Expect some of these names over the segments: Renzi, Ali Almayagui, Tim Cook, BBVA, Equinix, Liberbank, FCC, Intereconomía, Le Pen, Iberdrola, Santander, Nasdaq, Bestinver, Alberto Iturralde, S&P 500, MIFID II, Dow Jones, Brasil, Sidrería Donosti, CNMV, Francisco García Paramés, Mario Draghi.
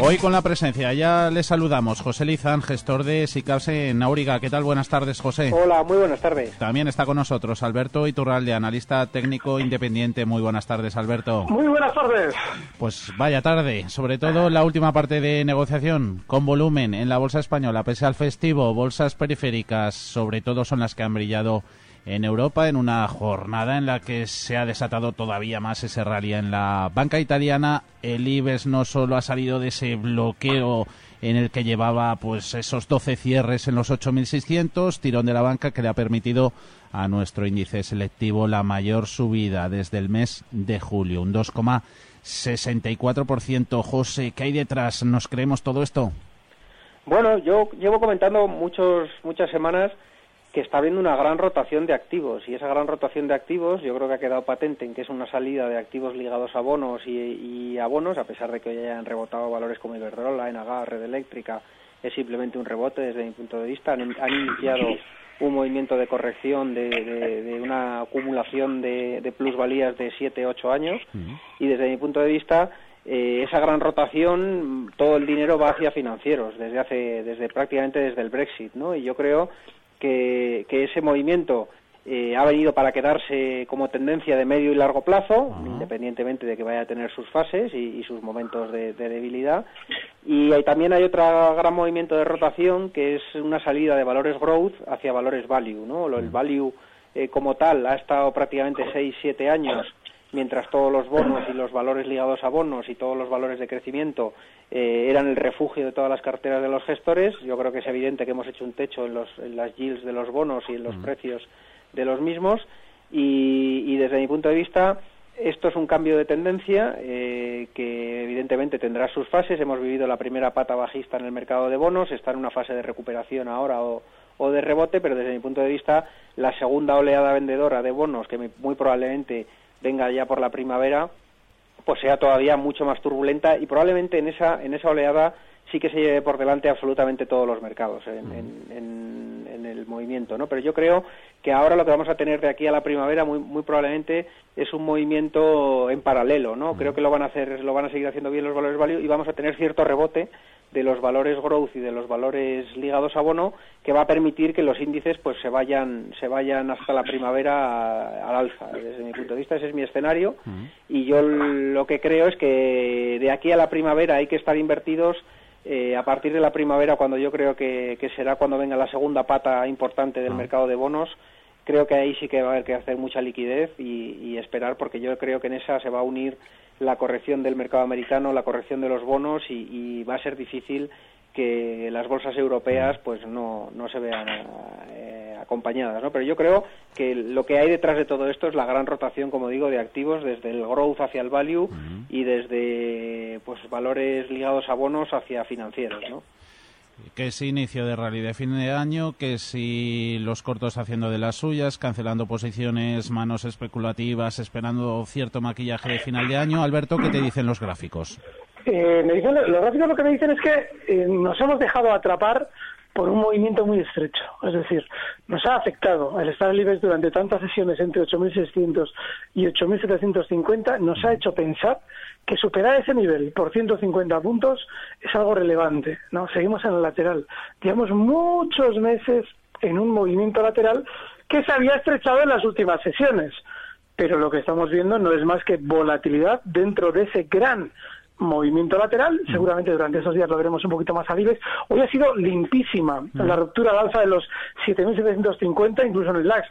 Hoy con la presencia, ya les saludamos, José Lizán, gestor de SICAV en Auriga. ¿Qué tal? Buenas tardes, José. Hola, muy buenas tardes. También está con nosotros Alberto Iturralde, analista técnico independiente. Muy buenas tardes, Alberto. Muy buenas tardes. Pues vaya tarde, sobre todo la última parte de negociación, con volumen en la bolsa española, pese al festivo. Bolsas periféricas, sobre todo, son las que han brillado en Europa, en una jornada en la que se ha desatado todavía más ese rally en la banca italiana. El IBEX no solo ha salido de ese bloqueo en el que llevaba pues esos 12 cierres en los 8.600, tirón de la banca que le ha permitido a nuestro índice selectivo la mayor subida desde el mes de julio, un 2,64%. José, ¿qué hay detrás? ¿Nos creemos todo esto? Bueno, yo llevo comentando muchas semanas que está habiendo una gran rotación de activos, y esa gran rotación de activos yo creo que ha quedado patente en que es una salida de activos ligados a bonos y a bonos, a pesar de que hoy hayan rebotado valores como Iberdrola, Enagas, Red Eléctrica. Es simplemente un rebote desde mi punto de vista. Han iniciado un movimiento de corrección de una acumulación de plusvalías de 7-8 años, y desde mi punto de vista esa gran rotación, todo el dinero va hacia financieros desde prácticamente desde el Brexit, ¿no? Y yo creo que ese movimiento ha venido para quedarse como tendencia de medio y largo plazo, independientemente de que vaya a tener sus fases y sus momentos de debilidad. Y también hay otro gran movimiento de rotación, que es una salida de valores growth hacia valores value, ¿no? El value como tal ha estado prácticamente 6-7 años, mientras todos los bonos y los valores ligados a bonos y todos los valores de crecimiento eran el refugio de todas las carteras de los gestores. Yo creo que es evidente que hemos hecho un techo en las yields de los bonos y en los precios de los mismos, y desde mi punto de vista esto es un cambio de tendencia que evidentemente tendrá sus fases. Hemos vivido la primera pata bajista en el mercado de bonos, está en una fase de recuperación ahora o de rebote, pero desde mi punto de vista la segunda oleada vendedora de bonos, que muy probablemente venga ya por la primavera, pues sea todavía mucho más turbulenta, y probablemente en esa oleada sí que se lleve por delante absolutamente todos los mercados en el movimiento, ¿no? Pero yo creo que ahora lo que vamos a tener de aquí a la primavera muy probablemente es un movimiento en paralelo, ¿no? Creo que lo van a seguir haciendo bien los valores value, y vamos a tener cierto rebote de los valores growth y de los valores ligados a bono, que va a permitir que los índices pues se vayan hasta la primavera al alza. Desde mi punto de vista ese es mi escenario, y yo lo que creo es que de aquí a la primavera hay que estar invertidos a partir de la primavera, cuando yo creo que será cuando venga la segunda pata importante del mercado de bonos. Creo que ahí sí que va a haber que hacer mucha liquidez y esperar, porque yo creo que en esa se va a unir la corrección del mercado americano, la corrección de los bonos, y va a ser difícil que las bolsas europeas pues no se vean acompañadas, ¿no? Pero yo creo que lo que hay detrás de todo esto es la gran rotación, como digo, de activos desde el growth hacia el value y desde pues valores ligados a bonos hacia financieros, ¿no? Que si inicio de rally de fin de año, que si los cortos haciendo de las suyas, cancelando posiciones, manos especulativas, esperando cierto maquillaje de final de año. Alberto, ¿qué te dicen los gráficos? Los gráficos lo que me dicen es que nos hemos dejado atrapar por un movimiento muy estrecho. Es decir, nos ha afectado el estar libres durante tantas sesiones entre 8.600 y 8.750, nos ha hecho pensar que superar ese nivel por 150 puntos es algo relevante, ¿no? Seguimos en el lateral. Llevamos muchos meses en un movimiento lateral que se había estrechado en las últimas sesiones, pero lo que estamos viendo no es más que volatilidad dentro de ese gran movimiento lateral, seguramente durante esos días lo veremos un poquito más al IBEX. Hoy ha sido limpísima la ruptura al alza de los 7.750, incluso en el DAX.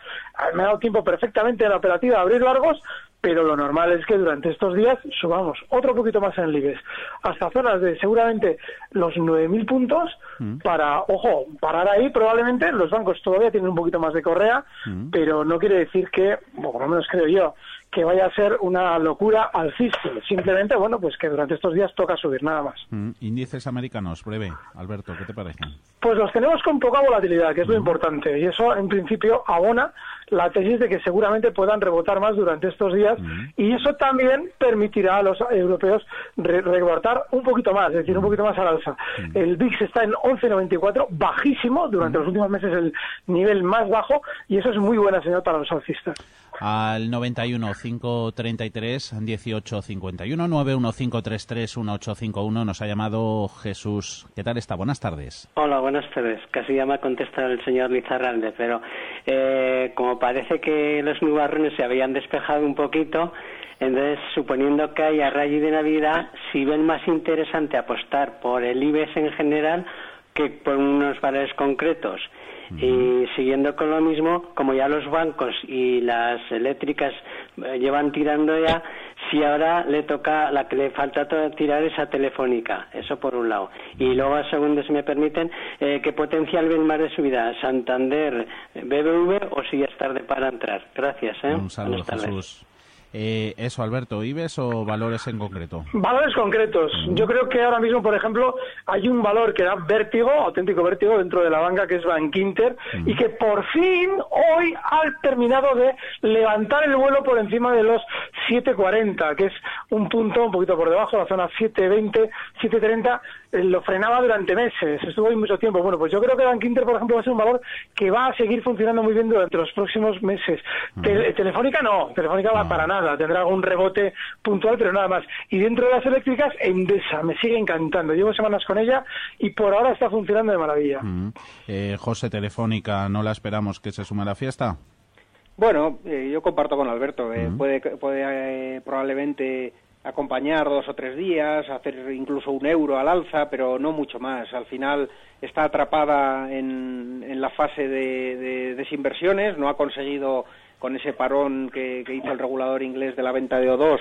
Me ha dado tiempo perfectamente en la operativa a abrir largos, pero lo normal es que durante estos días subamos otro poquito más en el IBEX, hasta zonas de seguramente los 9.000 puntos, para, ojo, parar ahí probablemente. Los bancos todavía tienen un poquito más de correa, pero no quiere decir que, o por lo menos creo yo, que vaya a ser una locura alcista. Simplemente, bueno, pues que durante estos días toca subir, nada más. Índices americanos, breve. Alberto, ¿qué te parecen? Pues los tenemos con poca volatilidad, que es lo importante, y eso en principio abona la tesis de que seguramente puedan rebotar más durante estos días, y eso también permitirá a los europeos rebotar un poquito más, es decir, un poquito más al alza. El VIX está en 11.94, bajísimo, durante los últimos meses el nivel más bajo, y eso es muy buena señal para los alcistas. Al 91 533 1851 91533 1851 nos ha llamado Jesús. ¿Qué tal está? Buenas tardes. Hola, buenas tardes. Casi ya me ha contestado el señor Lizarralde, pero como parece que los nubarrones se habían despejado un poquito, entonces suponiendo que haya rally de Navidad, si ven más interesante apostar por el IBEX en general que por unos valores concretos. Y siguiendo con lo mismo, como ya los bancos y las eléctricas llevan tirando ya, si ahora le toca, la que le falta tirar es a Telefónica, eso por un lado. Y luego, segundo, si me permiten, ¿qué potencial ven más de subida? ¿Santander, BBV o si ya es tarde para entrar? Gracias. Un saludo, Jesús. Eso, Alberto, ¿IBEX o valores en concreto? Valores concretos. Yo creo que ahora mismo, por ejemplo, hay un valor que da vértigo, auténtico vértigo, dentro de la banca, que es Bankinter, y que por fin hoy ha terminado de levantar el vuelo por encima de los 7.40, que es un punto un poquito por debajo, la zona 7.20, 7.30, lo frenaba durante meses, estuvo ahí mucho tiempo. Bueno, pues yo creo que Bankinter, por ejemplo, va a ser un valor que va a seguir funcionando muy bien durante los próximos meses. Telefónica no, Telefónica va para nada. Tendrá algún rebote puntual, pero nada más. Y dentro de las eléctricas, Endesa, me sigue encantando. Llevo semanas con ella y por ahora está funcionando de maravilla. José, Telefónica, ¿no la esperamos que se sume a la fiesta? Bueno, yo comparto con Alberto. Puede probablemente acompañar 2 o 3 días, hacer incluso 1 euro al alza, pero no mucho más. Al final está atrapada en la fase de desinversiones, no ha conseguido... Con ese parón que hizo el regulador inglés de la venta de O2,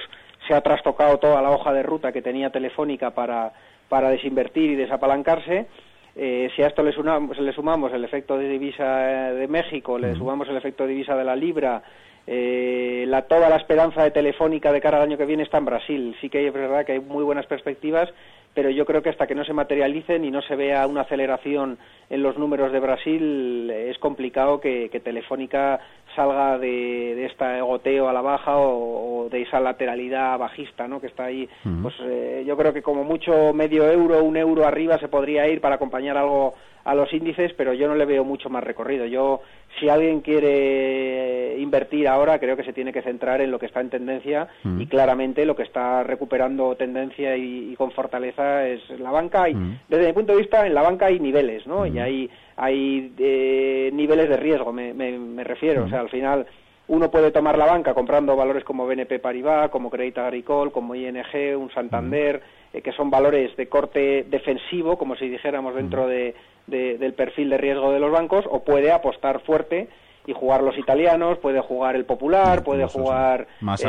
se ha trastocado toda la hoja de ruta que tenía Telefónica para desinvertir y desapalancarse. Si a esto le sumamos el efecto de divisa de México, le sumamos el efecto de divisa de la libra, toda la esperanza de Telefónica de cara al año que viene está en Brasil. Sí que es verdad que hay muy buenas perspectivas, pero yo creo que hasta que no se materialicen y no se vea una aceleración en los números de Brasil, es complicado que Telefónica salga de este goteo a la baja o de esa lateralidad bajista, ¿no?, que está ahí. Pues yo creo que como mucho medio euro, 1 euro arriba se podría ir para acompañar algo a los índices, pero yo no le veo mucho más recorrido. Yo, si alguien quiere invertir ahora, creo que se tiene que centrar en lo que está en tendencia, y claramente lo que está recuperando tendencia y con fortaleza es la banca. Y desde mi punto de vista, en la banca hay niveles, ¿no? Y hay niveles de riesgo, me refiero. O sea, al final uno puede tomar la banca comprando valores como BNP Paribas, como Crédit Agricole, como ING, un Santander, que son valores de corte defensivo, como si dijéramos dentro del perfil de riesgo de los bancos, o puede apostar fuerte y jugar los italianos, puede jugar el Popular, puede jugar más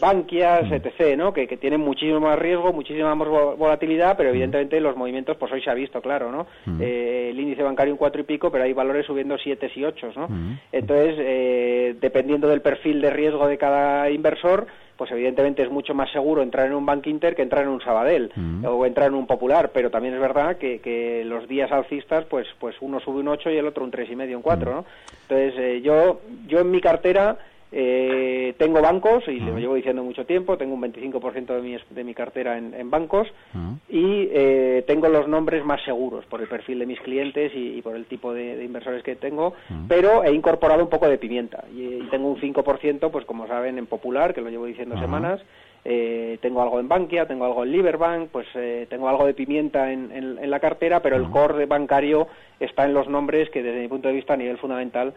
Bankias, etc., ¿no? Que tienen muchísimo más riesgo, muchísima más volatilidad, pero evidentemente los movimientos, pues hoy se ha visto, claro, ¿no? El índice bancario un 4 y pico, pero hay valores subiendo 7 y 8, ¿no? Entonces, dependiendo del perfil de riesgo de cada inversor, pues evidentemente es mucho más seguro entrar en un Bankinter que entrar en un Sabadell o entrar en un Popular, pero también es verdad que los días alcistas, pues uno sube un 8 y el otro un 3,5, un 4, ¿no? Entonces, yo en mi cartera tengo bancos, y lo llevo diciendo mucho tiempo, tengo un 25% de mi cartera en bancos, y tengo los nombres más seguros por el perfil de mis clientes y por el tipo de inversores que tengo, pero he incorporado un poco de pimienta, y tengo un 5%, pues como saben, en Popular, que lo llevo diciendo semanas, tengo algo en Bankia, tengo algo en Liberbank, pues tengo algo de pimienta en la cartera, pero el core bancario está en los nombres que desde mi punto de vista a nivel fundamental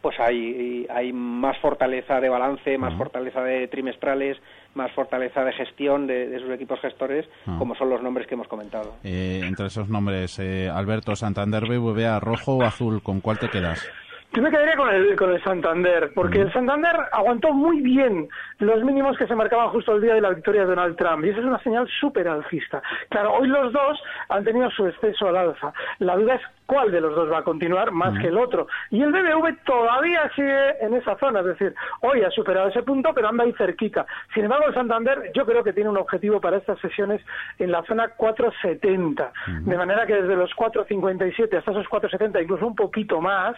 pues hay más fortaleza de balance, más fortaleza de trimestrales, más fortaleza de gestión de sus equipos gestores, como son los nombres que hemos comentado. Entre esos nombres, Alberto, Santander, BBVA, rojo o azul, ¿con cuál te quedas? Yo me quedaría con el Santander, porque el Santander aguantó muy bien los mínimos que se marcaban justo el día de la victoria de Donald Trump, y esa es una señal súper alcista. Claro, hoy los dos han tenido su exceso al alza. La duda es cuál de los dos va a continuar más que el otro. Y el BBV todavía sigue en esa zona, es decir, hoy ha superado ese punto, pero anda ahí cerquita. Sin embargo, el Santander yo creo que tiene un objetivo para estas sesiones en la zona 470, de manera que desde los 457 hasta esos 470, incluso un poquito más,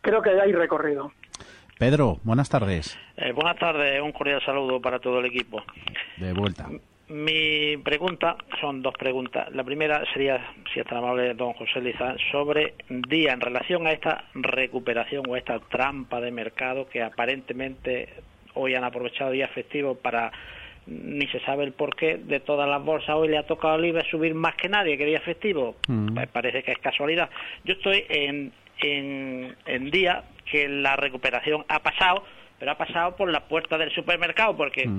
creo que hay recorrido. Pedro, buenas tardes. Buenas tardes, un cordial saludo para todo el equipo. De vuelta. Mi pregunta, son dos preguntas. La primera sería, si es tan amable, don José Lizán, sobre Día en relación a esta recuperación o a esta trampa de mercado que aparentemente hoy han aprovechado día festivo para, ni se sabe el porqué, de todas las bolsas. Hoy le ha tocado al IBEX subir más que nadie, que día festivo. Pues parece que es casualidad. Yo estoy en día que la recuperación ha pasado, pero ha pasado por la puerta del supermercado, porque...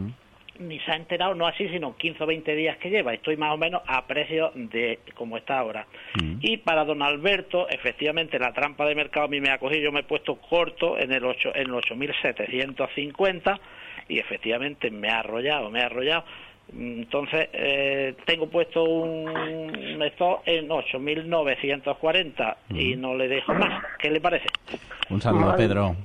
ni se ha enterado, no así, sino 15 o 20 días que lleva. Estoy más o menos a precio de como está ahora. Y para don Alberto, efectivamente, la trampa de mercado a mí me ha cogido. Yo me he puesto corto en el 8.750 y efectivamente me ha arrollado. Entonces, tengo puesto un stock en 8.940 y no le dejo más. ¿Qué le parece? Un saludo, Pedro.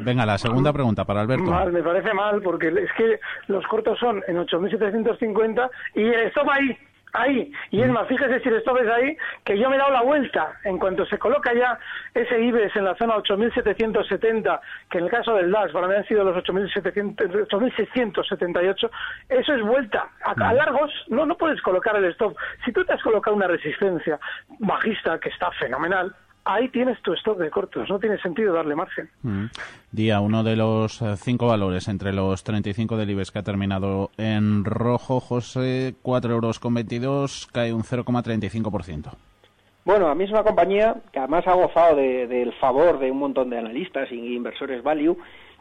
Venga, la segunda pregunta para Alberto. Me parece mal, porque es que los cortos son en 8.750 y el stop ahí. Y es más, fíjese si el stop es ahí, que yo me he dado la vuelta. En cuanto se coloca ya ese IBEX en la zona 8.770, que en el caso del DAX para mí han sido los 8.678, eso es vuelta. A largos no puedes colocar el stop. Si tú te has colocado una resistencia bajista, que está fenomenal, ahí tienes tu stock de cortos, no tiene sentido darle margen. Día, uno de los 5 valores entre los 35 del IBEX que ha terminado en rojo, José, 4,22 euros, cae un 0,35%. Bueno, a mí es una compañía que además ha gozado del favor de un montón de analistas e inversores value,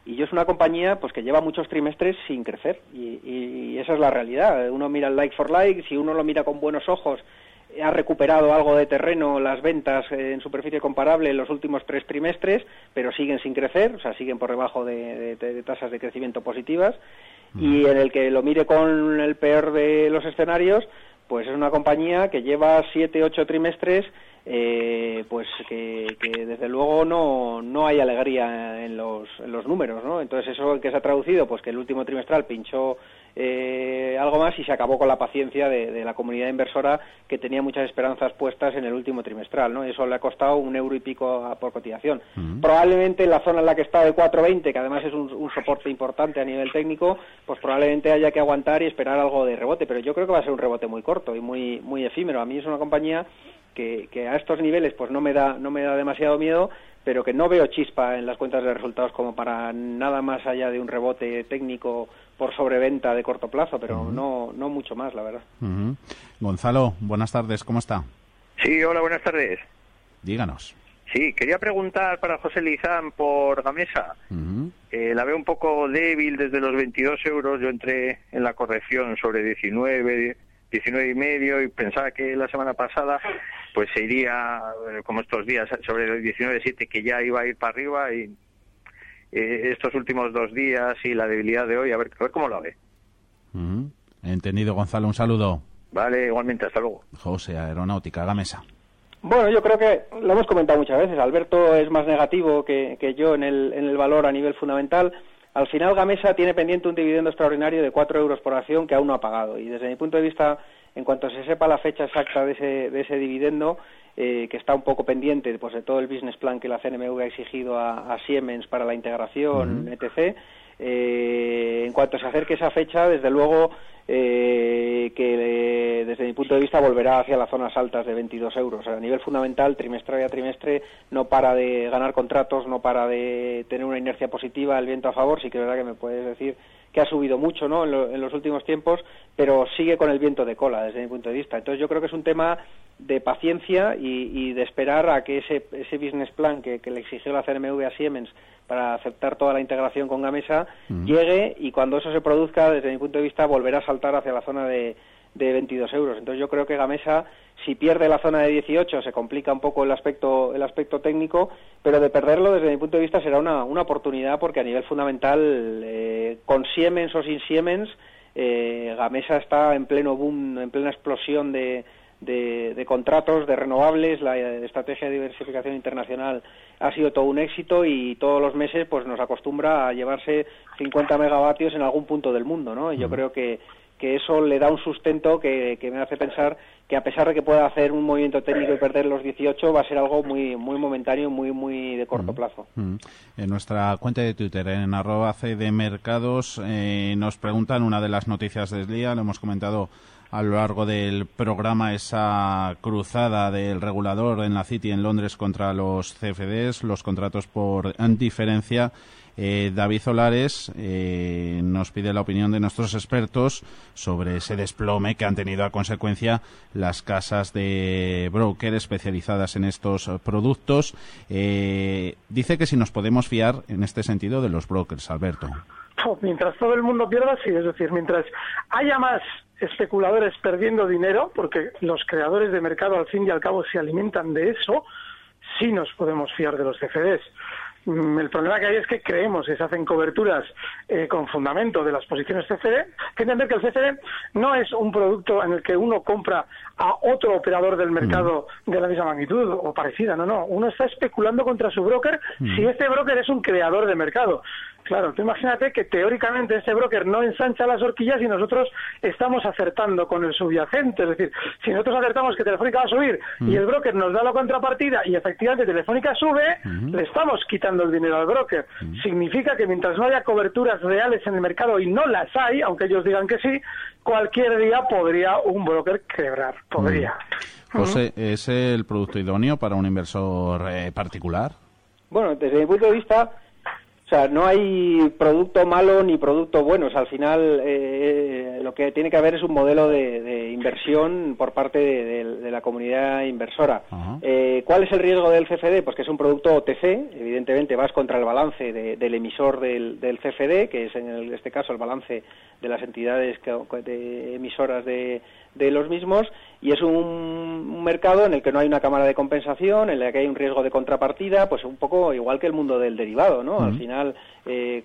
y yo es una compañía pues que lleva muchos trimestres sin crecer, y esa es la realidad. Uno mira el like for like, si uno lo mira con buenos ojos, ha recuperado algo de terreno las ventas en superficie comparable en los últimos 3 trimestres, pero siguen sin crecer, o sea, siguen por debajo de tasas de crecimiento positivas, y en el que lo mire con el peor de los escenarios, pues es una compañía que lleva 7-8 trimestres, pues que desde luego no hay alegría en los números, ¿no? Entonces, eso que se ha traducido, pues que el último trimestral pinchó algo más y se acabó con la paciencia de la comunidad inversora, que tenía muchas esperanzas puestas en el último trimestral, ¿no? Eso le ha costado €1 y pico por cotización. Probablemente la zona en la que está de 4.20, que además es un soporte importante a nivel técnico, pues probablemente haya que aguantar y esperar algo de rebote, pero yo creo que va a ser un rebote muy corto y muy muy efímero. A mí es una compañía que a estos niveles pues no me da demasiado miedo, pero que no veo chispa en las cuentas de resultados como para nada más allá de un rebote técnico por sobreventa de corto plazo, pero no mucho más, la verdad. Gonzalo, buenas tardes, ¿cómo está? Sí, hola, buenas tardes. Díganos. Sí, quería preguntar para José Lizán por Gamesa. La veo un poco débil desde los 22 euros, yo entré en la corrección sobre 19,5 y pensaba que la semana pasada pues se iría, como estos días, sobre los 19,7, que ya iba a ir para arriba, y estos últimos 2 días y la debilidad de hoy, a ver cómo la ve. Entendido, Gonzalo, un saludo. Vale, igualmente, hasta luego. José, Aeronáutica, Gamesa. Bueno, yo creo que lo hemos comentado muchas veces, Alberto es más negativo que yo en el valor a nivel fundamental. Al final, Gamesa tiene pendiente un dividendo extraordinario de 4 euros por acción que aún no ha pagado, y desde mi punto de vista, en cuanto se sepa la fecha exacta de ese dividendo, que está un poco pendiente pues de todo el business plan que la CNMV ha exigido a Siemens para la integración, etc., en cuanto se acerque esa fecha, desde luego que desde mi punto de vista volverá hacia las zonas altas de 22 euros. A nivel fundamental, trimestre a trimestre, no para de ganar contratos, no para de tener una inercia positiva, el viento a favor. Sí que es verdad que me puedes decir que ha subido mucho, ¿no?, en los últimos tiempos, pero sigue con el viento de cola desde mi punto de vista. Entonces yo creo que es un tema de paciencia y de esperar a que ese business plan que le exigió la CNMV a Siemens para aceptar toda la integración con Gamesa llegue, y cuando eso se produzca, desde mi punto de vista, volverá a saltar hacia la zona de 22 euros. Entonces yo creo que Gamesa, si pierde la zona de 18, se complica un poco el aspecto técnico, pero de perderlo, desde mi punto de vista, será una oportunidad, porque a nivel fundamental, con Siemens o sin Siemens, Gamesa está en pleno boom, en plena explosión de contratos, de renovables. La estrategia de diversificación internacional ha sido todo un éxito y todos los meses pues nos acostumbra a llevarse 50 megavatios en algún punto del mundo, ¿no? Y yo creo que eso le da un sustento que me hace pensar que, a pesar de que pueda hacer un movimiento técnico y perder los 18, va a ser algo muy muy momentáneo, muy muy de corto plazo. En nuestra cuenta de Twitter, en @cdmercados, nos preguntan una de las noticias del día, lo hemos comentado a lo largo del programa, esa cruzada del regulador en la City en Londres contra los CFDs, los contratos por diferencia. David Solares nos pide la opinión de nuestros expertos sobre ese desplome que han tenido a consecuencia las casas de broker especializadas en estos productos. Dice que si nos podemos fiar en este sentido de los brokers, Alberto. Mientras todo el mundo pierda, sí, es decir, mientras haya más especuladores perdiendo dinero, porque los creadores de mercado al fin y al cabo se alimentan de eso, sí nos podemos fiar de los CFDs. El problema que hay es que creemos que se hacen coberturas con fundamento de las posiciones CFD. Hay que entender que el CFD no es un producto en el que uno compra a otro operador del mercado de la misma magnitud o parecida. No. Uno está especulando contra su broker si este broker es un creador de mercado. Claro, tú imagínate que teóricamente este broker no ensancha las horquillas y nosotros estamos acertando con el subyacente. Es decir, si nosotros acertamos que Telefónica va a subir y el broker nos da la contrapartida y efectivamente Telefónica sube, le estamos quitando el dinero al broker. Significa que mientras no haya coberturas reales en el mercado, y no las hay, aunque ellos digan que sí, cualquier día podría un broker quebrar. Podría. José, ¿es el producto idóneo para un inversor particular? Bueno, desde mi punto de vista, o sea, no hay producto malo ni producto bueno. O sea, al final lo que tiene que haber es un modelo de inversión por parte de la comunidad inversora. ¿Cuál es el riesgo del CFD? Pues que es un producto OTC, evidentemente vas contra el balance del emisor del CFD, que es en este caso el balance de las entidades emisoras de los mismos, y es un mercado en el que no hay una cámara de compensación, en el que hay un riesgo de contrapartida, pues un poco igual que el mundo del derivado, ¿no? Al final,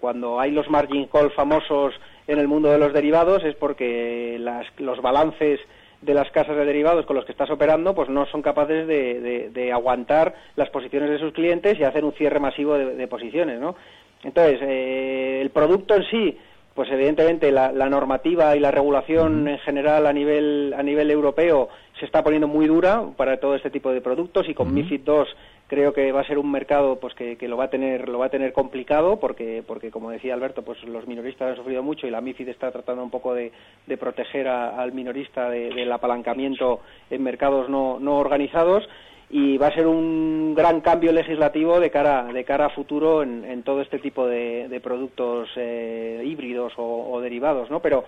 cuando hay los margin call famosos en el mundo de los derivados, es porque los balances de las casas de derivados con los que estás operando pues no son capaces de aguantar las posiciones de sus clientes y hacer un cierre masivo de posiciones, ¿no? Entonces, el producto en sí, pues evidentemente la normativa y la regulación en general a nivel europeo se está poniendo muy dura para todo este tipo de productos, y con MiFID II creo que va a ser un mercado pues que lo va a tener complicado, porque como decía Alberto, pues los minoristas han sufrido mucho y la MiFID está tratando un poco de proteger al minorista del apalancamiento en mercados no organizados. Y va a ser un gran cambio legislativo de cara a futuro en todo este tipo de productos híbridos o derivados, ¿no? Pero,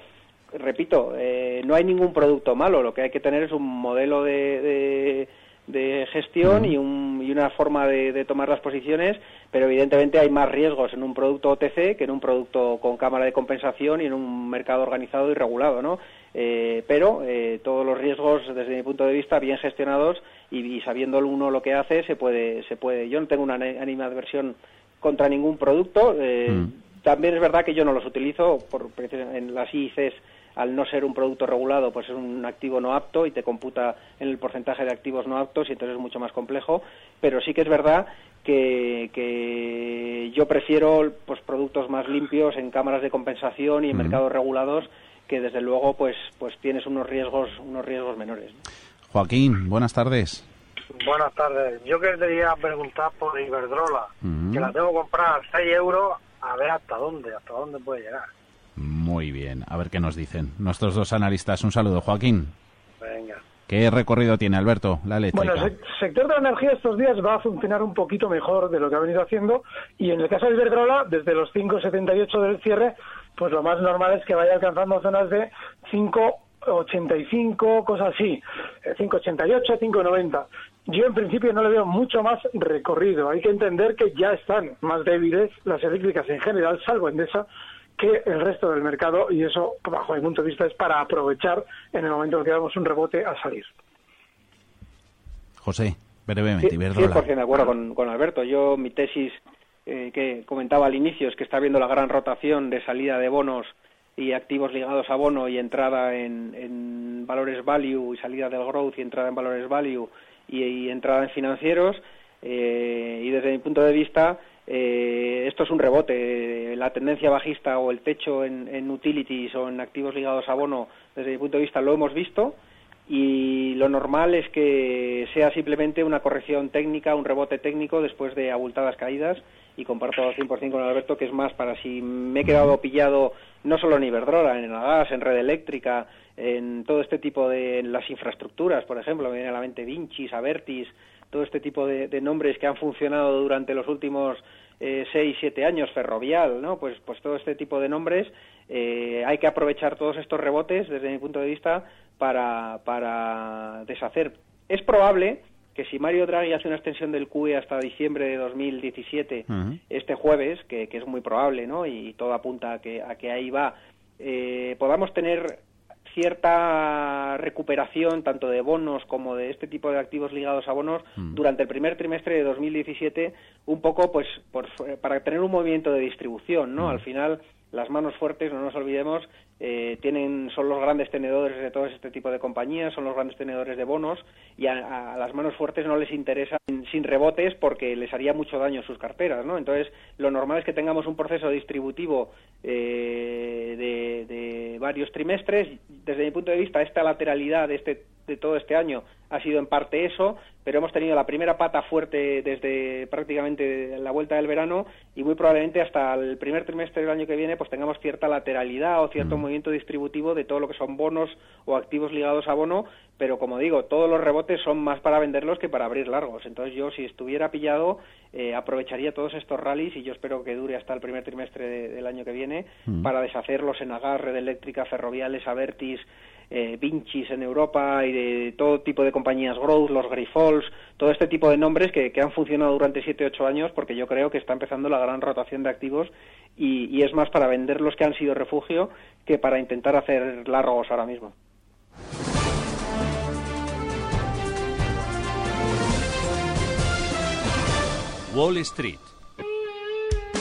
repito, no hay ningún producto malo. Lo que hay que tener es un modelo de gestión y una forma de tomar las posiciones, pero evidentemente hay más riesgos en un producto OTC que en un producto con cámara de compensación y en un mercado organizado y regulado, ¿no? Pero todos los riesgos, desde mi punto de vista, bien gestionados y sabiendo uno lo que hace, se puede. Yo no tengo una animadversión contra ningún producto. También es verdad que yo no los utilizo en las IICs. Al no ser un producto regulado, pues es un activo no apto y te computa en el porcentaje de activos no aptos, y entonces es mucho más complejo. Pero sí que es verdad que yo prefiero pues productos más limpios en cámaras de compensación y en mercados regulados, que desde luego pues tienes unos riesgos menores, ¿no? Joaquín, buenas tardes. Buenas tardes. Yo quería preguntar por Iberdrola, que la tengo que comprar a 6 euros, a ver hasta dónde puede llegar. Muy bien, a ver qué nos dicen nuestros dos analistas. Un saludo, Joaquín. Venga. ¿Qué recorrido tiene, Alberto, la eléctrica? Bueno, el sector de la energía estos días va a funcionar un poquito mejor de lo que ha venido haciendo, y en el caso de Iberdrola, desde los 5,78 del cierre, pues lo más normal es que vaya alcanzando zonas de 5 5,85, cosas así, 5,88, 5,90. Yo en principio no le veo mucho más recorrido. Hay que entender que ya están más débiles las eléctricas en general, salvo Endesa, que el resto del mercado, y eso, bajo mi punto de vista, es para aprovechar en el momento en que damos un rebote a salir. José, brevemente, Iberdrola. 100% de acuerdo con Alberto. Yo, mi tesis que comentaba al inicio es que está habiendo la gran rotación de salida de bonos y activos ligados a bono y entrada en valores value y salida del growth y entrada en valores value y entrada en financieros. Y desde mi punto de vista, esto es un rebote. La tendencia bajista o el techo en utilities o en activos ligados a bono, desde mi punto de vista, lo hemos visto. Y lo normal es que sea simplemente una corrección técnica, un rebote técnico después de abultadas caídas, y comparto 100% con Alberto que es más para si me he quedado pillado no solo en Iberdrola, en la gas, en Red Eléctrica, en todo este tipo de las infraestructuras, por ejemplo, me viene a la mente Vinci, Abertis, todo este tipo de nombres que han funcionado durante los últimos 6-7 años, Ferrovial, ¿no? Pues todo este tipo de nombres, hay que aprovechar todos estos rebotes, desde mi punto de vista, para deshacer. Es probable que si Mario Draghi hace una extensión del QE hasta diciembre de 2017, este jueves, que es muy probable, ¿no? Y todo apunta a que ahí va, podamos tener cierta recuperación tanto de bonos como de este tipo de activos ligados a bonos durante el primer trimestre de 2017, un poco pues para tener un movimiento de distribución, ¿no? Al final, las manos fuertes, no nos olvidemos, son los grandes tenedores de todo este tipo de compañías, son los grandes tenedores de bonos, y a las manos fuertes no les interesa sin rebotes porque les haría mucho daño sus carteras, ¿no? Entonces, lo normal es que tengamos un proceso distributivo de varios trimestres. Desde mi punto de vista, esta lateralidad de todo este año ha sido en parte eso, pero hemos tenido la primera pata fuerte desde prácticamente la vuelta del verano, y muy probablemente hasta el primer trimestre del año que viene pues tengamos cierta lateralidad o cierto movimiento distributivo de todo lo que son bonos o activos ligados a bono, pero como digo, todos los rebotes son más para venderlos que para abrir largos. Entonces yo, si estuviera pillado, aprovecharía todos estos rallies, y yo espero que dure hasta el primer trimestre del año que viene, para deshacerlos en agarre de Eléctrica, Ferroviales, Abertis, Vincis en Europa, y de todo tipo de compañías growth, los Grifols, todo este tipo de nombres que han funcionado durante 7-8 años, porque yo creo que está empezando la gran rotación de activos, y es más para vender los que han sido refugio que para intentar hacer largos ahora mismo. Wall Street.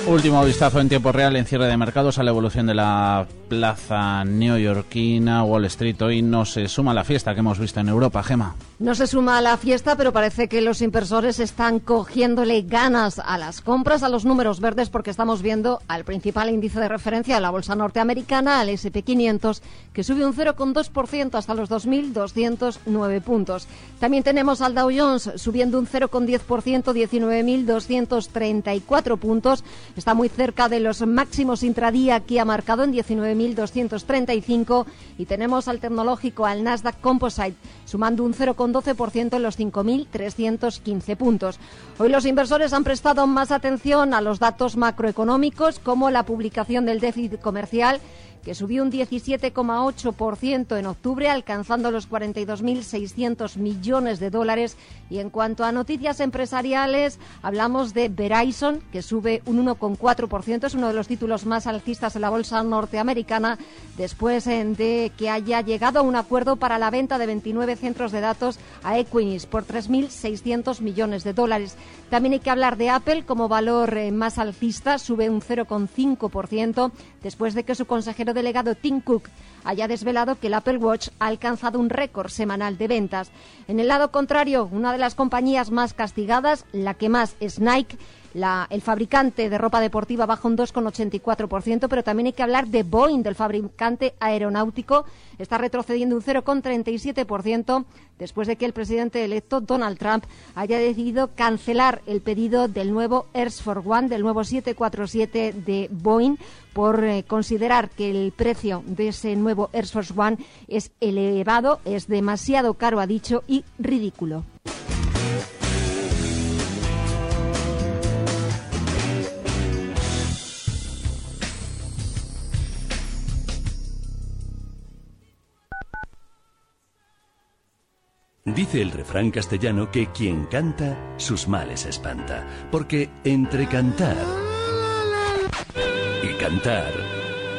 Último vistazo en tiempo real en cierre de mercados a la evolución de la plaza neoyorquina. Wall Street hoy no se suma a la fiesta que hemos visto en Europa, Gema. No se suma a la fiesta, pero parece que los inversores están cogiéndole ganas a las compras, a los números verdes, porque estamos viendo al principal índice de referencia de la bolsa norteamericana, al S&P 500, que sube un 0,2% hasta los 2.209 puntos. También tenemos al Dow Jones subiendo un 0,10%, 19.234 puntos. Está muy cerca de los máximos intradía que ha marcado en 19.235, y tenemos al tecnológico, al Nasdaq Composite, sumando un 0,12% en los 5.315 puntos. Hoy los inversores han prestado más atención a los datos macroeconómicos, como la publicación del déficit comercial, que subió un 17,8% en octubre, alcanzando los 42.600 millones de dólares. Y en cuanto a noticias empresariales, hablamos de Verizon, que sube un 1,4%. Es uno de los títulos más alcistas en la bolsa norteamericana, después de que haya llegado a un acuerdo para la venta de 29 centros de datos a Equinix por 3.600 millones de dólares. También hay que hablar de Apple como valor más alcista, sube un 0,5%, después de que su consejero delegado Tim Cook haya desvelado que el Apple Watch ha alcanzado un récord semanal de ventas. En el lado contrario, una de las compañías más castigadas, la que más es Nike. El fabricante de ropa deportiva baja un 2,84%, pero también hay que hablar de Boeing, del fabricante aeronáutico. Está retrocediendo un 0,37% después de que el presidente electo, Donald Trump, haya decidido cancelar el pedido del nuevo Air Force One, del nuevo 747 de Boeing, por considerar que el precio de ese nuevo Air Force One es elevado, es demasiado caro, ha dicho, y ridículo. Dice el refrán castellano que quien canta, sus males espanta. Porque entre cantar y cantar,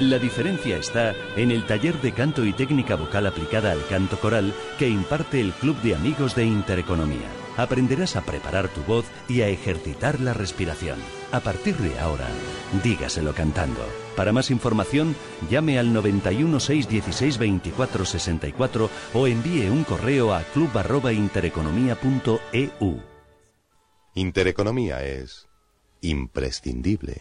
la diferencia está en el taller de canto y técnica vocal aplicada al canto coral que imparte el Club de Amigos de Intereconomía. Aprenderás a preparar tu voz y a ejercitar la respiración. A partir de ahora, dígaselo cantando. Para más información, llame al 916 16 24 64 o envíe un correo a club@intereconomia.eu. Intereconomía es imprescindible.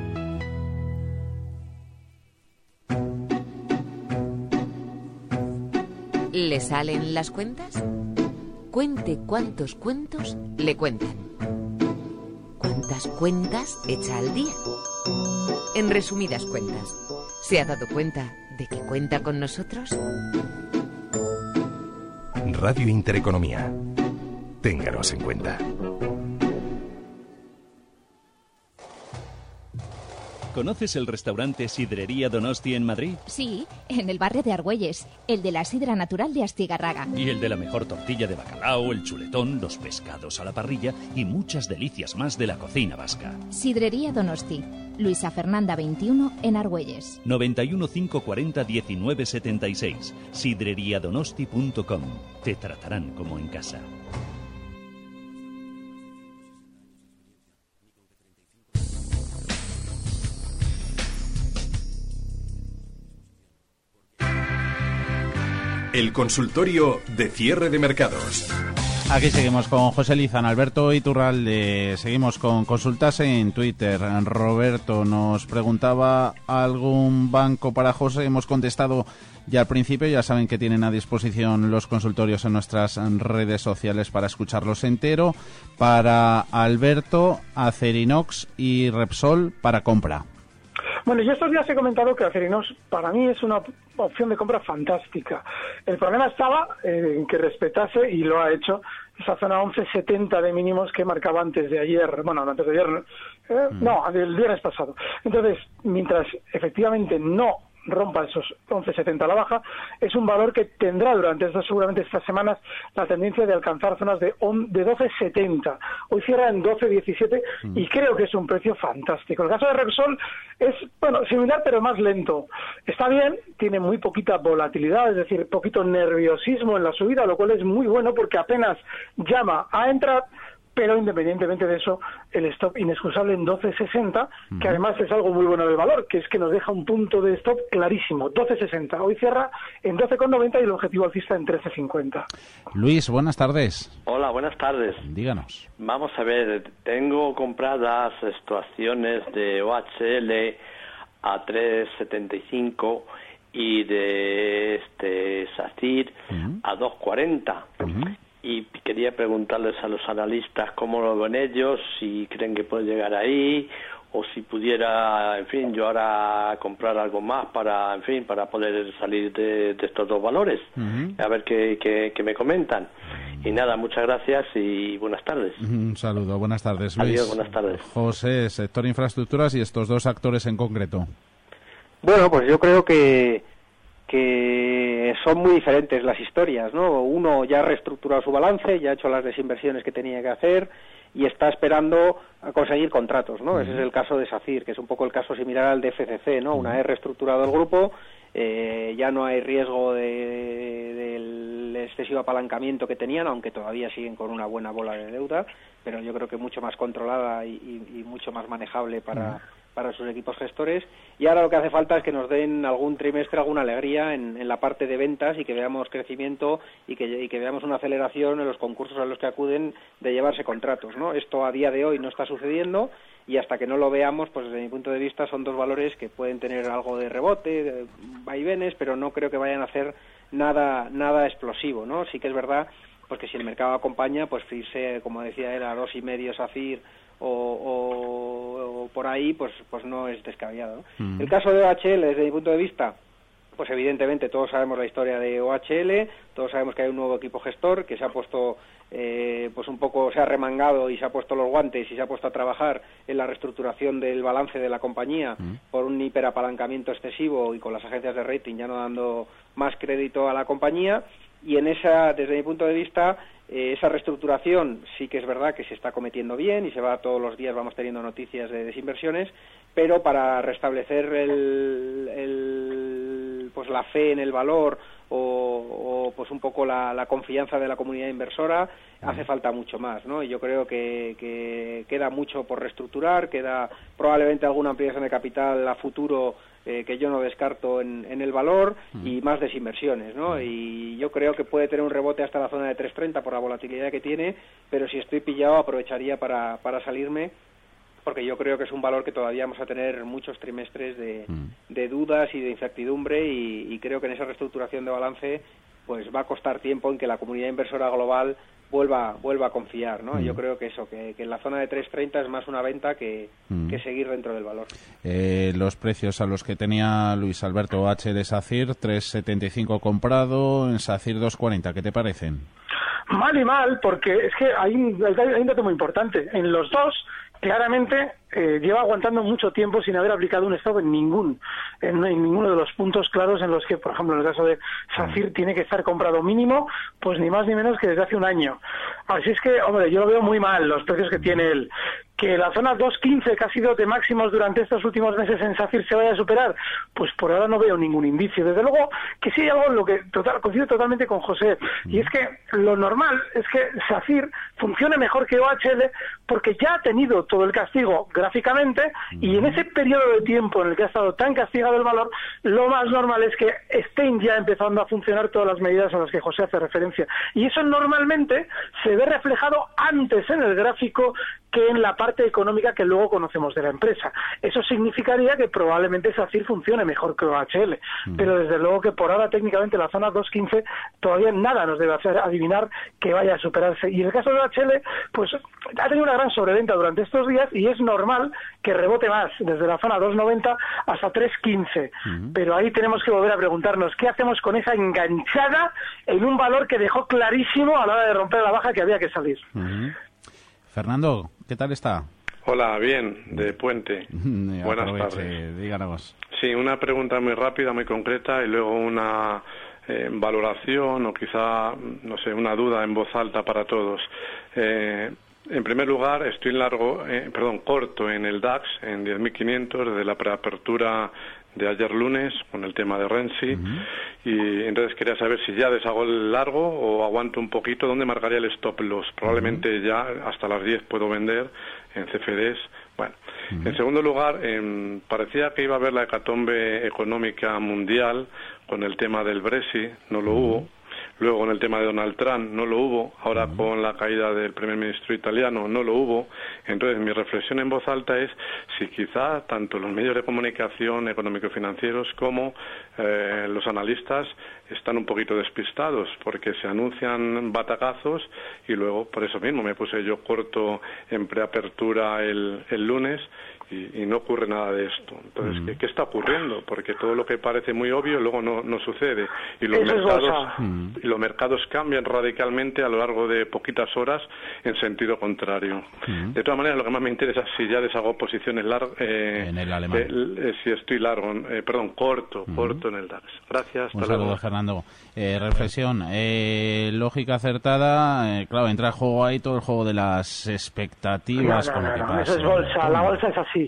¿Le salen las cuentas? Cuente cuántos cuentos le cuentan. ¿Cuántas cuentas echa al día? En resumidas cuentas, ¿se ha dado cuenta de que cuenta con nosotros? Radio Intereconomía. Ténganos en cuenta. ¿Conoces el restaurante Sidrería Donosti en Madrid? Sí, en el barrio de Argüelles, el de la sidra natural de Astigarraga. Y el de la mejor tortilla de bacalao, el chuletón, los pescados a la parrilla y muchas delicias más de la cocina vasca. Sidrería Donosti, Luisa Fernanda 21 en Argüelles. 91 540 1976, sidreriadonosti.com. Te tratarán como en casa. El consultorio de cierre de mercados. Aquí seguimos con José Lizán, Alberto Iturralde. Seguimos con consultas en Twitter. Roberto nos preguntaba algún banco para José. Hemos contestado ya al principio. Ya saben que tienen a disposición los consultorios en nuestras redes sociales para escucharlos entero. Para Alberto, Acerinox y Repsol para compra. Bueno, yo estos días he comentado que Acerinox para mí es una opción de compra fantástica. El problema estaba en que respetase, y lo ha hecho, esa zona 11.70 de mínimos que marcaba antes de ayer, bueno, antes de ayer, no, del viernes pasado. Entonces, mientras efectivamente no rompa esos 11.70 a la baja, es un valor que tendrá durante estas, seguramente estas semanas, la tendencia de alcanzar zonas de 12.70. Hoy cierra en 12.17 y creo que es un precio fantástico. El caso de Repsol es, bueno, similar pero más lento. Está bien, tiene muy poquita volatilidad, es decir, poquito nerviosismo en la subida, lo cual es muy bueno porque apenas llama a entrar. Pero independientemente de eso, el stop inexcusable en 12.60, que además es algo muy bueno del valor, que es que nos deja un punto de stop clarísimo, 12.60. Hoy cierra en 12.90 y el objetivo alcista en 13.50. Luis, buenas tardes. Hola, buenas tardes. Díganos. Vamos a ver, tengo compradas actuaciones de OHL a 3.75 y de Sacyr a 2.40. Y quería preguntarles a los analistas cómo lo ven ellos, si creen que puede llegar ahí o si pudiera, en fin, yo ahora comprar algo más para, en fin, para poder salir de estos dos valores. A ver qué me comentan. Y nada, muchas gracias y buenas tardes. Un saludo, buenas tardes, Luis. Adiós, buenas tardes. José, sector infraestructuras y estos dos actores en concreto. Bueno, pues yo creo que son muy diferentes las historias, ¿no? Uno ya ha reestructurado su balance, ya ha hecho las desinversiones que tenía que hacer y está esperando a conseguir contratos, ¿no? Ese es el caso de Sacyr, que es un poco el caso similar al de FCC, ¿no? Una vez reestructurado el grupo, ya no hay riesgo del excesivo apalancamiento que tenían, aunque todavía siguen con una buena bola de deuda, pero yo creo que mucho más controlada y mucho más manejable para sus equipos gestores, y ahora lo que hace falta es que nos den algún trimestre alguna alegría en la parte de ventas y que veamos crecimiento y que veamos una aceleración en los concursos a los que acuden de llevarse contratos, ¿no? Esto a día de hoy no está sucediendo y hasta que no lo veamos, pues desde mi punto de vista son dos valores que pueden tener algo de rebote, de vaivenes, pero no creo que vayan a hacer nada explosivo, ¿no? Sí que es verdad, pues que si el mercado acompaña, pues irse, como decía él, a 2.5 Sacyr o por ahí, pues no es descabellado, ¿no? El caso de OHL, desde mi punto de vista, pues evidentemente todos sabemos la historia de OHL, todos sabemos que hay un nuevo equipo gestor que se ha puesto, pues un poco se ha remangado y se ha puesto los guantes y se ha puesto a trabajar en la reestructuración del balance de la compañía por un hiperapalancamiento excesivo y con las agencias de rating ya no dando más crédito a la compañía. Y en esa, desde mi punto de vista, esa reestructuración sí que es verdad que se está cometiendo bien y se va, todos los días vamos teniendo noticias de desinversiones, pero para restablecer pues la fe en el valor o pues un poco la confianza de la comunidad inversora hace falta mucho más, ¿no? Y yo creo que queda mucho por reestructurar, queda probablemente alguna ampliación de capital a futuro que yo no descarto en el valor y más desinversiones, ¿no? Y yo creo que puede tener un rebote hasta la zona de 3.30 por la volatilidad que tiene, pero si estoy pillado aprovecharía para salirme, porque yo creo que es un valor que todavía vamos a tener muchos trimestres de dudas y de incertidumbre, y creo que en esa reestructuración de balance pues va a costar tiempo en que la comunidad inversora global vuelva a confiar, ¿no? Yo creo que eso, que en la zona de 3.30 es más una venta que seguir dentro del valor. Los precios a los que tenía Luis Alberto H. de Sacyr, 3.75 comprado, en Sacyr 2.40, ¿qué te parecen? Mal y mal, porque es que hay un dato muy importante. En los dos, claramente, lleva aguantando mucho tiempo sin haber aplicado un stop en ninguno de los puntos claros en los que, por ejemplo, en el caso de Sacyr tiene que estar comprado mínimo, pues ni más ni menos que desde hace un año. Así es que, hombre, yo lo veo muy mal, los precios que tiene él. Que la zona 2.15, que ha sido de máximos durante estos últimos meses en Sacyr, se vaya a superar, pues por ahora no veo ningún indicio. Desde luego que sí hay algo en lo que coincido totalmente con José, y es que lo normal es que Sacyr funcione mejor que OHL, porque ya ha tenido todo el castigo gráficamente, y en ese periodo de tiempo en el que ha estado tan castigado el valor, lo más normal es que estén ya empezando a funcionar todas las medidas a las que José hace referencia. Y eso normalmente se ve reflejado antes en el gráfico que en la parte económica que luego conocemos de la empresa. Eso significaría que probablemente Sacyr funcione mejor que OHL, pero desde luego que por ahora técnicamente la zona 2.15 todavía nada nos debe hacer adivinar que vaya a superarse. Y en el caso de OHL, pues ha tenido una gran sobreventa durante estos días y es normal que rebote más, desde la zona 2.90 hasta 3.15. Pero ahí tenemos que volver a preguntarnos qué hacemos con esa enganchada en un valor que dejó clarísimo a la hora de romper la baja que había que salir. Fernando, ¿qué tal está? Hola, bien, de puente. Buenas tardes. Díganos. Sí, una pregunta muy rápida, muy concreta, y luego una valoración o quizá, no sé, una duda en voz alta para todos. En primer lugar, estoy corto en el DAX, en 10.500, desde la preapertura de ayer lunes con el tema de Renzi, y entonces quería saber si ya deshago el largo o aguanto un poquito, dónde marcaría el stop loss. Probablemente ya hasta las 10 puedo vender en CFDs. Bueno, en segundo lugar, parecía que iba a haber la hecatombe económica mundial con el tema del Brexit, no lo hubo. Luego, en el tema de Donald Trump, no lo hubo. Ahora, con la caída del primer ministro italiano, no lo hubo. Entonces, mi reflexión en voz alta es si quizá tanto los medios de comunicación económico-financieros como los analistas están un poquito despistados, porque se anuncian batacazos y luego, por eso mismo, me puse yo corto en preapertura el lunes y no ocurre nada de esto. Entonces, ¿qué está ocurriendo? Porque todo lo que parece muy obvio luego no sucede. Y los mercados cambian radicalmente a lo largo de poquitas horas en sentido contrario. De todas maneras, lo que más me interesa es si ya deshago posiciones largas, si estoy corto en el DAX. Gracias. Hasta luego. Saludo, Fernando. Reflexión, lógica acertada, claro, entra en juego ahí todo el juego de las expectativas. No, eso es bolsa, la bolsa es así.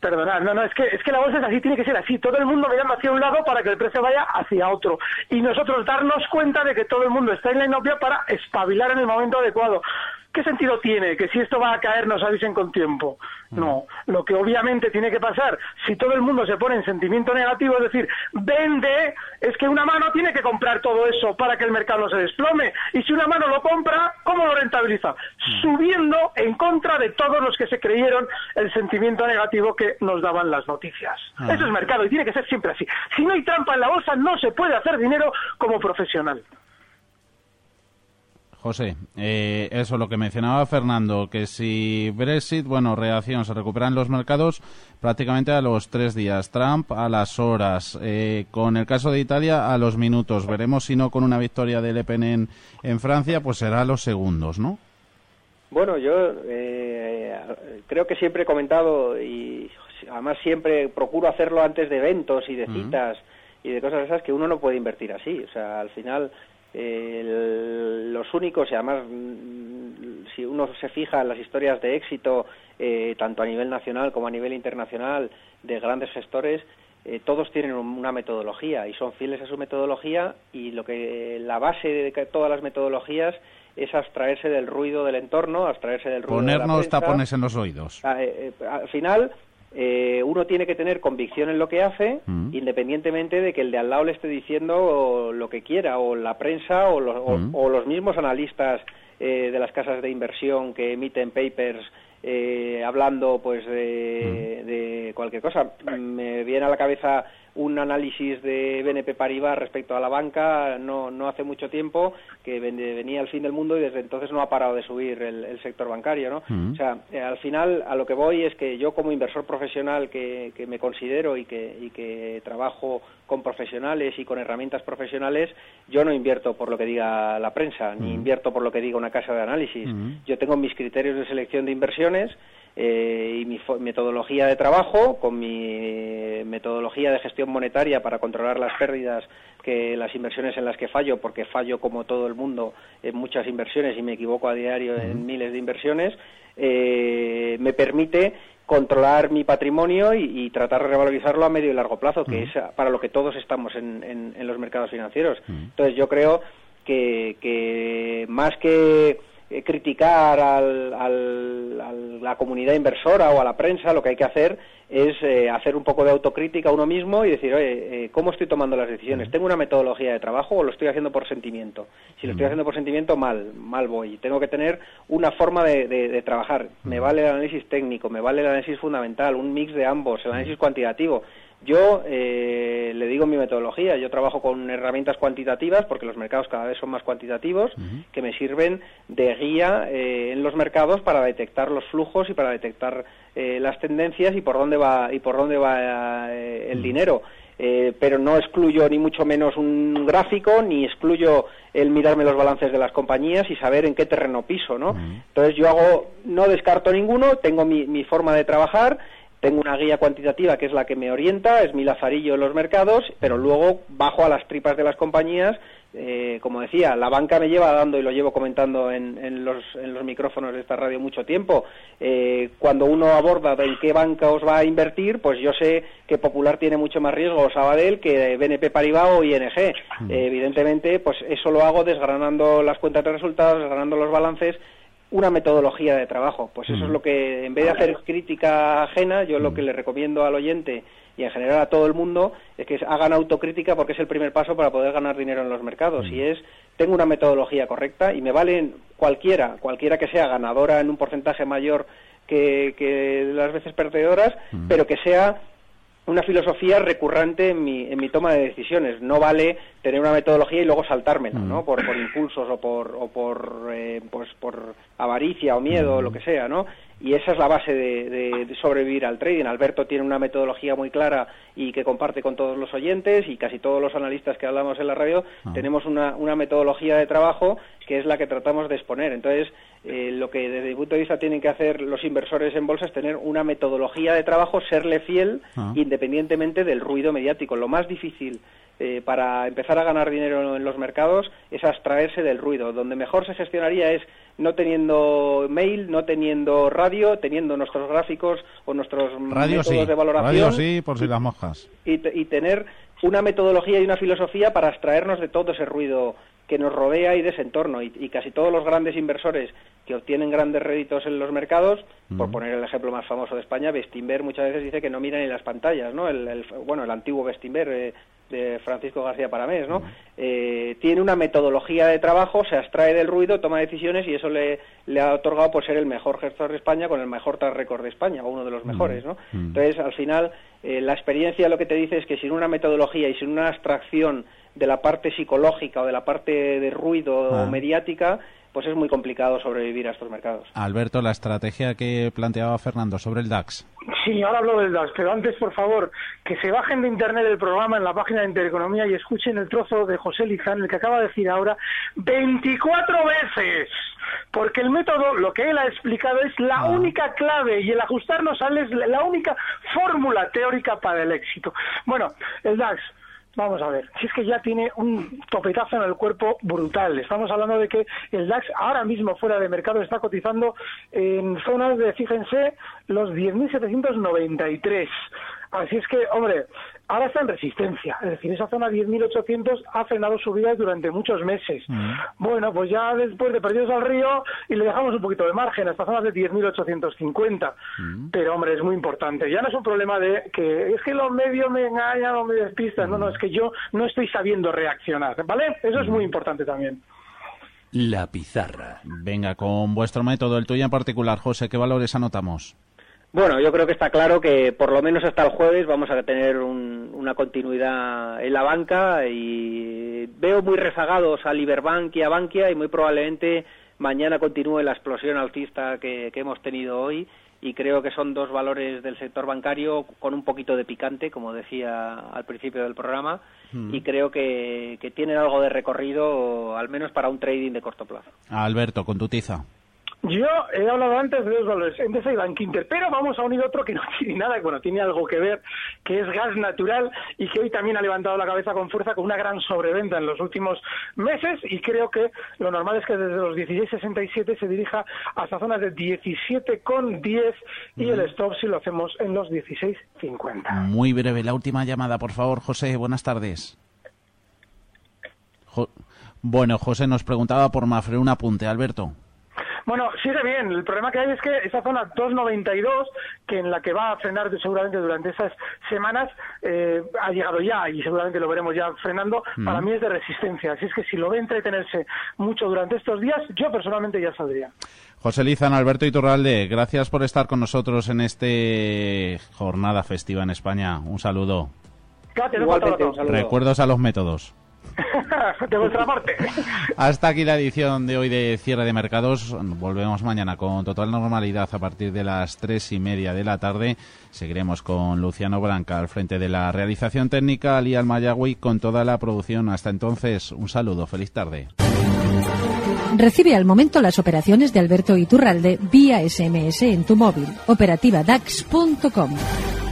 Perdonad, es que la bolsa es así, tiene que ser así. Todo el mundo mirando hacia un lado para que el precio vaya hacia otro. Y nosotros darnos cuenta de que todo el mundo está en la inopia para espabilar en el momento adecuado. ¿Qué sentido tiene que si esto va a caer nos avisen con tiempo? No, lo que obviamente tiene que pasar, si todo el mundo se pone en sentimiento negativo, es decir, vende, es que una mano tiene que comprar todo eso para que el mercado no se desplome. Y si una mano lo compra, ¿cómo lo rentabiliza? Subiendo en contra de todos los que se creyeron el sentimiento negativo que nos daban las noticias. Eso es mercado y tiene que ser siempre así. Si no hay trampa en la bolsa, no se puede hacer dinero como profesional. José, eso lo que mencionaba Fernando, que si Brexit, bueno, reacción, se recuperan los mercados prácticamente a los 3 días, Trump a las horas, con el caso de Italia a los minutos, veremos si no con una victoria del Le Pen en Francia, pues será a los segundos, ¿no? Bueno, yo creo que siempre he comentado y además siempre procuro hacerlo antes de eventos y de citas y de cosas esas, que uno no puede invertir así, o sea, al final... los únicos, y además si uno se fija en las historias de éxito tanto a nivel nacional como a nivel internacional de grandes gestores, todos tienen una metodología y son fieles a su metodología, y lo que la base de todas las metodologías es abstraerse del ruido del entorno, abstraerse del ruido de la prensa, ponernos tapones en los oídos. Al final uno tiene que tener convicción en lo que hace, independientemente de que el de al lado le esté diciendo lo que quiera, o la prensa, o los mismos analistas de las casas de inversión que emiten papers hablando pues de cualquier cosa. Me viene a la cabeza un análisis de BNP Paribas respecto a la banca no hace mucho tiempo, que venía el fin del mundo y desde entonces no ha parado de subir el sector bancario, ¿no? O sea, al final a lo que voy es que yo, como inversor profesional que me considero y que trabajo con profesionales y con herramientas profesionales, yo no invierto por lo que diga la prensa, ni invierto por lo que diga una casa de análisis. Yo tengo mis criterios de selección de inversiones y mi metodología de trabajo, con mi metodología de gestión monetaria para controlar las pérdidas, que las inversiones en las que fallo, porque fallo como todo el mundo en muchas inversiones y me equivoco a diario en miles de inversiones, me permite controlar mi patrimonio y tratar de revalorizarlo a medio y largo plazo, que es para lo que todos estamos en los mercados financieros. Entonces yo creo que más que criticar a la comunidad inversora o a la prensa, lo que hay que hacer es hacer un poco de autocrítica a uno mismo y decir, oye, ¿cómo estoy tomando las decisiones? ¿Tengo una metodología de trabajo o lo estoy haciendo por sentimiento? Si lo estoy haciendo por sentimiento, mal voy. Tengo que tener una forma de trabajar. Me vale el análisis técnico, me vale el análisis fundamental, un mix de ambos, el análisis cuantitativo. Yo le digo mi metodología, yo trabajo con herramientas cuantitativas, porque los mercados cada vez son más cuantitativos, que me sirven de guía en los mercados para detectar los flujos y para detectar las tendencias y por dónde va el dinero. Pero no excluyo ni mucho menos un gráfico, ni excluyo el mirarme los balances de las compañías y saber en qué terreno piso, ¿no? Entonces yo no descarto ninguno, tengo mi forma de trabajar. Tengo una guía cuantitativa que es la que me orienta, es mi lazarillo en los mercados, pero luego bajo a las tripas de las compañías. Como decía, la banca me lleva dando, y lo llevo comentando en los micrófonos de esta radio mucho tiempo, cuando uno aborda de en qué banca os va a invertir, pues yo sé que Popular tiene mucho más riesgo, o Sabadell, que BNP Paribas o ING. Evidentemente, pues eso lo hago desgranando las cuentas de resultados, desgranando los balances, una metodología de trabajo. Pues eso es lo que, en vez de hacer crítica ajena, yo lo que le recomiendo al oyente y en general a todo el mundo es que hagan autocrítica, porque es el primer paso para poder ganar dinero en los mercados, y es, tengo una metodología correcta y me valen cualquiera que sea ganadora en un porcentaje mayor que las veces perdedoras, pero que sea una filosofía recurrente en mi toma de decisiones. No vale tener una metodología y luego saltármela, ¿no? Por impulsos o por avaricia o miedo o lo que sea, ¿no? Y esa es la base de sobrevivir al trading. Alberto tiene una metodología muy clara y que comparte con todos los oyentes, y casi todos los analistas que hablamos en la radio tenemos una metodología de trabajo que es la que tratamos de exponer. Entonces, lo que desde mi punto de vista tienen que hacer los inversores en bolsa es tener una metodología de trabajo, serle fiel, independientemente del ruido mediático. Lo más difícil para empezar a ganar dinero en los mercados es abstraerse del ruido. Donde mejor se gestionaría es no teniendo mail, no teniendo radio, teniendo nuestros gráficos o nuestros métodos de valoración. Radio sí, por si las mojas. Y tener una metodología y una filosofía para abstraernos de todo ese ruido que nos rodea y de ese entorno. Y casi todos los grandes inversores que obtienen grandes réditos en los mercados, por poner el ejemplo más famoso de España, Bestinver muchas veces dice que no mira ni las pantallas, ¿no? El antiguo Bestinver de Francisco García Paramés, ¿no? Tiene una metodología de trabajo, se abstrae del ruido, toma decisiones, y eso le ha otorgado por ser el mejor gestor de España, con el mejor track record de España, o uno de los mejores, ¿no? Entonces, al final, la experiencia lo que te dice es que sin una metodología y sin una abstracción de la parte psicológica o de la parte de ruido mediática, pues es muy complicado sobrevivir a estos mercados. Alberto, la estrategia que planteaba Fernando sobre el DAX. Sí, ahora hablo del DAX, pero antes, por favor, que se bajen de internet el programa en la página de Intereconomía y escuchen el trozo de José Lizán, el que acaba de decir ahora 24 veces, porque el método, lo que él ha explicado, es la única clave, y el ajustarnos a él es la única fórmula teórica para el éxito. Bueno, el DAX, vamos a ver, si es que ya tiene un topetazo en el cuerpo brutal. Estamos hablando de que el DAX ahora mismo fuera de mercado está cotizando en zonas de, fíjense, los 10.793. Así es que, hombre, ahora está en resistencia. Es decir, esa zona 10.800 ha frenado subidas durante muchos meses. Bueno, pues ya después de perdidos al río y le dejamos un poquito de margen, hasta zonas de 10.850. Pero, hombre, es muy importante. Ya no es un problema de que es que los medios me engañan o me despistan. No, es que yo no estoy sabiendo reaccionar, ¿vale? Eso es muy importante también. La pizarra. Venga, con vuestro método, el tuyo en particular, José, ¿qué valores anotamos? Bueno, yo creo que está claro que por lo menos hasta el jueves vamos a tener una continuidad en la banca, y veo muy rezagados a Liberbank y a Bankia, y muy probablemente mañana continúe la explosión alcista que hemos tenido hoy, y creo que son dos valores del sector bancario con un poquito de picante, como decía al principio del programa, y creo que tienen algo de recorrido, al menos para un trading de corto plazo. Alberto, con tu tiza. Yo he hablado antes de dos valores, Endesa y Bankinter, pero vamos a unir otro que no tiene nada, bueno, tiene algo que ver, que es gas natural, y que hoy también ha levantado la cabeza con fuerza con una gran sobreventa en los últimos meses, y creo que lo normal es que desde los 16,67 se dirija hasta zonas de 17,10 y el stop si lo hacemos en los 16,50. Muy breve, la última llamada, por favor, José, buenas tardes. Bueno, José nos preguntaba por Mafre, un apunte, Alberto. Bueno, sigue bien. El problema que hay es que esa zona 2,92, que en la que va a frenar seguramente durante esas semanas, ha llegado ya, y seguramente lo veremos ya frenando, para mí es de resistencia. Así es que si lo ve entretenerse mucho durante estos días, yo personalmente ya saldría. José Lizán, Alberto Iturralde, gracias por estar con nosotros en este jornada festiva en España. Un saludo. Cállate, un saludo. Recuerdos a los métodos. De vuestra parte. Hasta aquí la edición de hoy de Cierre de Mercados. Volvemos mañana con total normalidad a partir de las 3:30 de la tarde. Seguiremos con Luciano Branca al frente de la realización técnica, Ali Almayagui con toda la producción. Hasta entonces, un saludo, feliz tarde. Recibe al momento las operaciones de Alberto Iturralde vía SMS en tu móvil. OperativaDAX.com.